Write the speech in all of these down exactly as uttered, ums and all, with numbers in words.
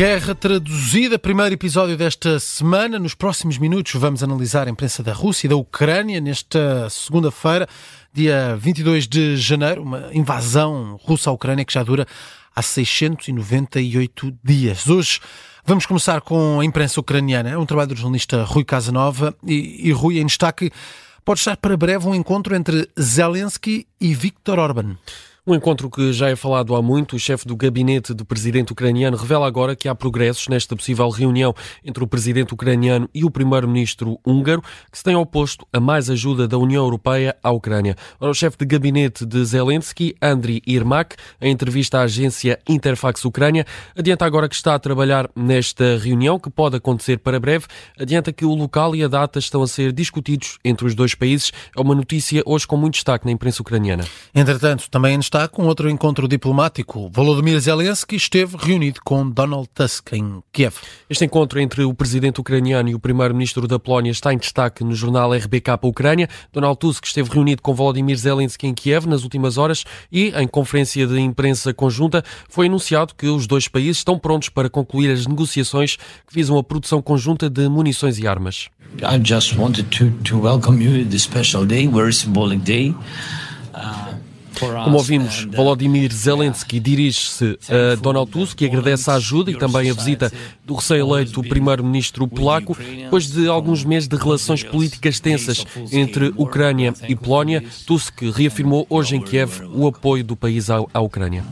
Guerra traduzida, primeiro episódio desta semana. Nos próximos minutos vamos analisar a imprensa da Rússia e da Ucrânia nesta segunda-feira, dia vinte e dois de janeiro, uma invasão russa à Ucrânia que já dura há seiscentos e noventa e oito dias. Hoje vamos começar com a imprensa ucraniana, um trabalho do jornalista Rui Casanova e, e Rui, em destaque, pode estar para breve um encontro entre Zelensky e Viktor Orbán. Um encontro que já é falado há muito. O chefe do gabinete do presidente ucraniano revela agora que há progressos nesta possível reunião entre o presidente ucraniano e o primeiro-ministro húngaro, que se tem oposto a mais ajuda da União Europeia à Ucrânia. Ora, o chefe de gabinete de Zelensky, Andriy Yermak, em entrevista à agência Interfax Ucrânia, adianta agora que está a trabalhar nesta reunião, que pode acontecer para breve. Adianta que o local e a data estão a ser discutidos entre os dois países. É uma notícia hoje com muito destaque na imprensa ucraniana. Entretanto, também está com outro encontro diplomático. Volodymyr Zelensky esteve reunido com Donald Tusk em Kiev. Este encontro entre o presidente ucraniano e o primeiro-ministro da Polónia está em destaque no jornal R B K Ucrânia. Donald Tusk esteve reunido com Volodymyr Zelensky em Kiev nas últimas horas e, em conferência de imprensa conjunta, foi anunciado que os dois países estão prontos para concluir as negociações que visam a produção conjunta de munições e armas. I just wanted to, to welcome you this special day, very symbolic day. Uh... Como ouvimos, Volodymyr Zelensky dirige-se a Donald Tusk e agradece a ajuda e também a visita do recém-eleito primeiro-ministro polaco, depois de alguns meses de relações políticas tensas entre Ucrânia e Polónia. Tusk reafirmou hoje em Kiev o apoio do país à Ucrânia.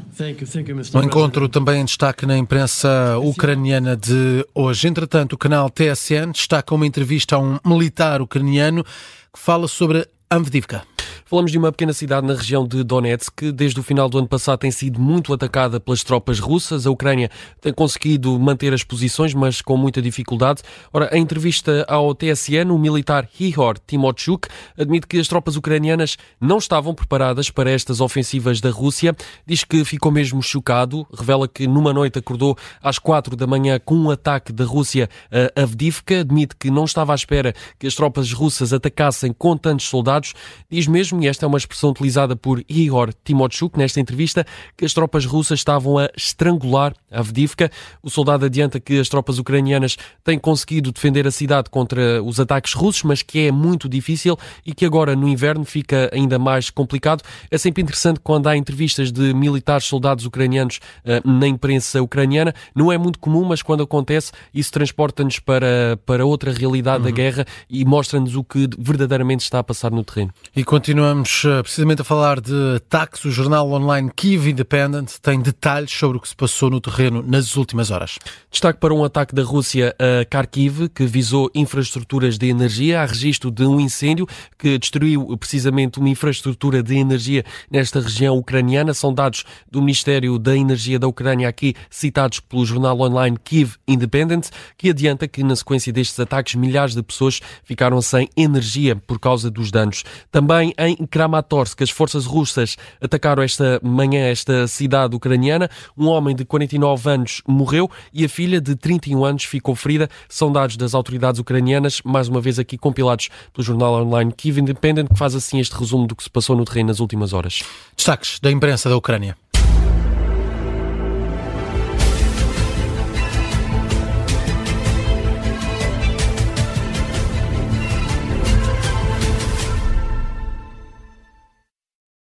Um encontro também em destaque na imprensa ucraniana de hoje. Entretanto, o canal T S N destaca uma entrevista a um militar ucraniano que fala sobre Avdiivka. Falamos de uma pequena cidade na região de Donetsk que desde o final do ano passado tem sido muito atacada pelas tropas russas. A Ucrânia tem conseguido manter as posições, mas com muita dificuldade. Ora, em entrevista ao T S N, o militar Hryhoriy Tymochuk admite que as tropas ucranianas não estavam preparadas para estas ofensivas da Rússia. Diz que ficou mesmo chocado. Revela que numa noite acordou às quatro da manhã com um ataque da Rússia a Avdiivka. Admite que não estava à espera que as tropas russas atacassem com tantos soldados. Diz mesmo, e esta é uma expressão utilizada por Igor Timotchuk nesta entrevista, que as tropas russas estavam a estrangular Avdiivka. O soldado adianta que as tropas ucranianas têm conseguido defender a cidade contra os ataques russos, mas que é muito difícil e que agora no inverno fica ainda mais complicado. É sempre interessante quando há entrevistas de militares, soldados ucranianos na imprensa ucraniana. Não é muito comum, mas quando acontece, isso transporta-nos para, para outra realidade uhum. da guerra e mostra-nos o que verdadeiramente está a passar no terreno. E continua Vamos precisamente a falar de ataques. O jornal online Kyiv Independent tem detalhes sobre o que se passou no terreno nas últimas horas. Destaque para um ataque da Rússia a Kharkiv, que visou infraestruturas de energia. Há registro de um incêndio que destruiu precisamente uma infraestrutura de energia nesta região ucraniana. São dados do Ministério da Energia da Ucrânia, aqui citados pelo jornal online Kyiv Independent, que adianta que na sequência destes ataques milhares de pessoas ficaram sem energia por causa dos danos. Também em Em Kramatorsk, as forças russas atacaram esta manhã esta cidade ucraniana. Um homem de quarenta e nove anos morreu e a filha de trinta e um anos ficou ferida. São dados das autoridades ucranianas, mais uma vez aqui compilados pelo jornal online Kyiv Independent, que faz assim este resumo do que se passou no terreno nas últimas horas. Destaques da imprensa da Ucrânia.